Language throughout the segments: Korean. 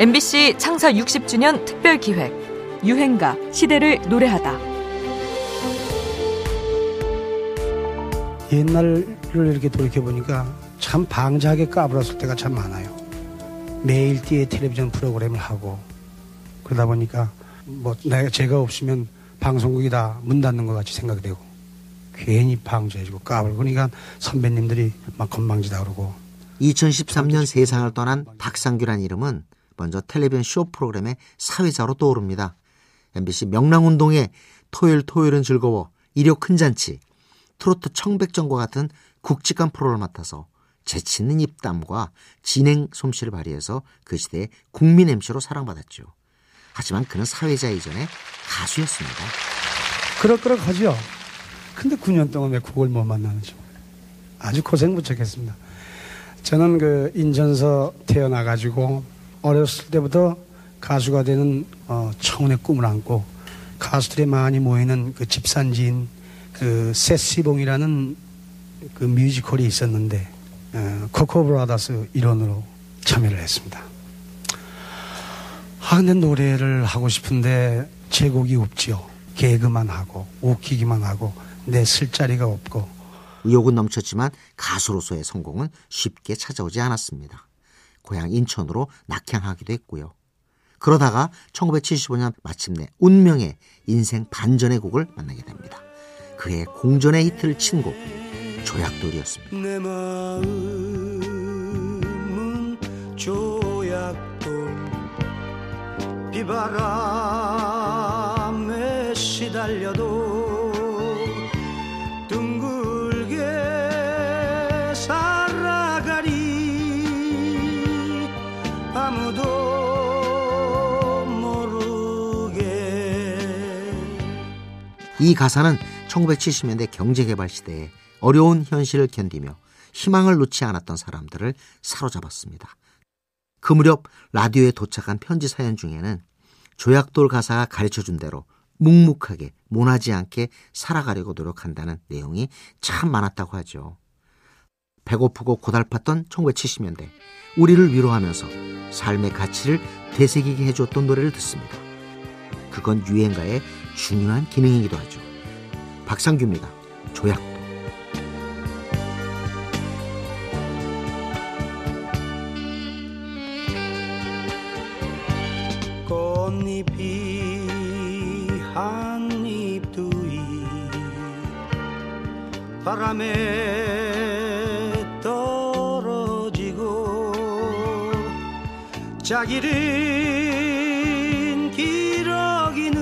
MBC 창사 60주년 특별기획 유행가 시대를 노래하다. 옛날을 이렇게 돌이켜보니까 참 방자하게 까불었을 때가 참 많아요. 매일 띠에 텔레비전 프로그램을 하고 그러다 보니까 제가 없으면 방송국이 다 문 닫는 것 같이 생각이 되고 괜히 방조해지고 까불고 그러니까 선배님들이 막 건방지다 그러고. 2013년 세상을 떠난 박상규란 이름은 먼저 텔레비전 쇼 프로그램의 사회자로 떠오릅니다. MBC 명랑운동의 토요일은 즐거워, 일요 큰잔치, 트로트 청백전과 같은 굵직한 프로를 맡아서 재치있는 입담과 진행 솜씨를 발휘해서 그 시대의 국민 MC로 사랑받았죠. 하지만 그는 사회자 이전에 가수였습니다. 그럭그럭하죠. 근데 9년 동안 왜 그걸 못 만나는지 아주 고생 무척했습니다. 저는 그 인천서 태어나가지고 어렸을 때부터 가수가 되는 청혼의 꿈을 안고 가수들이 많이 모이는 그 집산지인 그 세시봉이라는 그 뮤지컬이 있었는데 코코브라더스 일원으로 참여를 했습니다. 근데 노래를 하고 싶은데 제곡이 없지요. 개그만 하고 웃기기만 하고 내 쓸 자리가 없고. 의욕은 넘쳤지만 가수로서의 성공은 쉽게 찾아오지 않았습니다. 고향 인천으로 낙향하기도 했고요. 그러다가 1975년 마침내 운명의 인생 반전의 곡을 만나게 됩니다. 그해 공전의 히트를 친 곡 조약돌이었습니다. 내 마음은 조약돌 비바람에 시달려도 이 가사는 1970년대 경제개발 시대에 어려운 현실을 견디며 희망을 놓지 않았던 사람들을 사로잡았습니다. 그 무렵 라디오에 도착한 편지 사연 중에는 조약돌 가사가 가르쳐준 대로 묵묵하게 모나지 않게 살아가려고 노력한다는 내용이 참 많았다고 하죠. 배고프고 고달팠던 1970년대 우리를 위로하면서 삶의 가치를 되새기게 해줬던 노래를 듣습니다. 그건 유행가의 중요한 기능이기도 하죠. 박상규입니다. 조약돌. 꽃잎이 한 잎두이 바람에 떨어지고 자기는 기러기는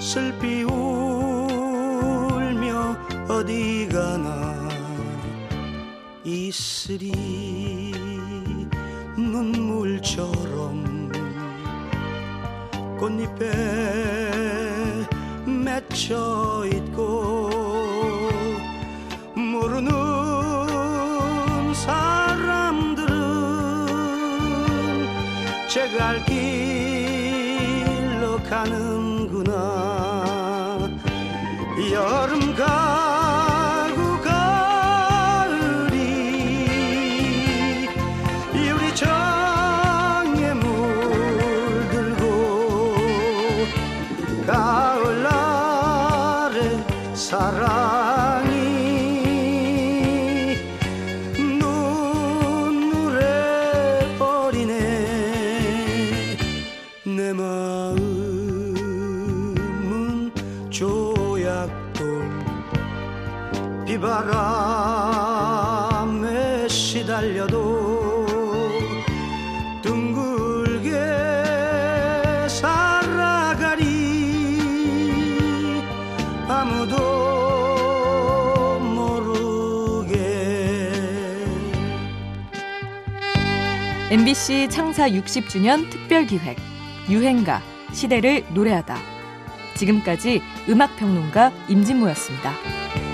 슬피 울며 어디 가나 이슬이 눈물처럼 꽃잎에 맺혀 있고 모르는 사람들은 제갈 길로 가는구나. 여름 가고 가을이 유리창에 물들고 가을날에 사랑이 내 마음은 조약돌 비바람에 시달려도 둥글게 살아가리 아무도 모르게. MBC 창사 60주년 특별기획 유행가, 시대를 노래하다. 지금까지 음악평론가 임진모였습니다.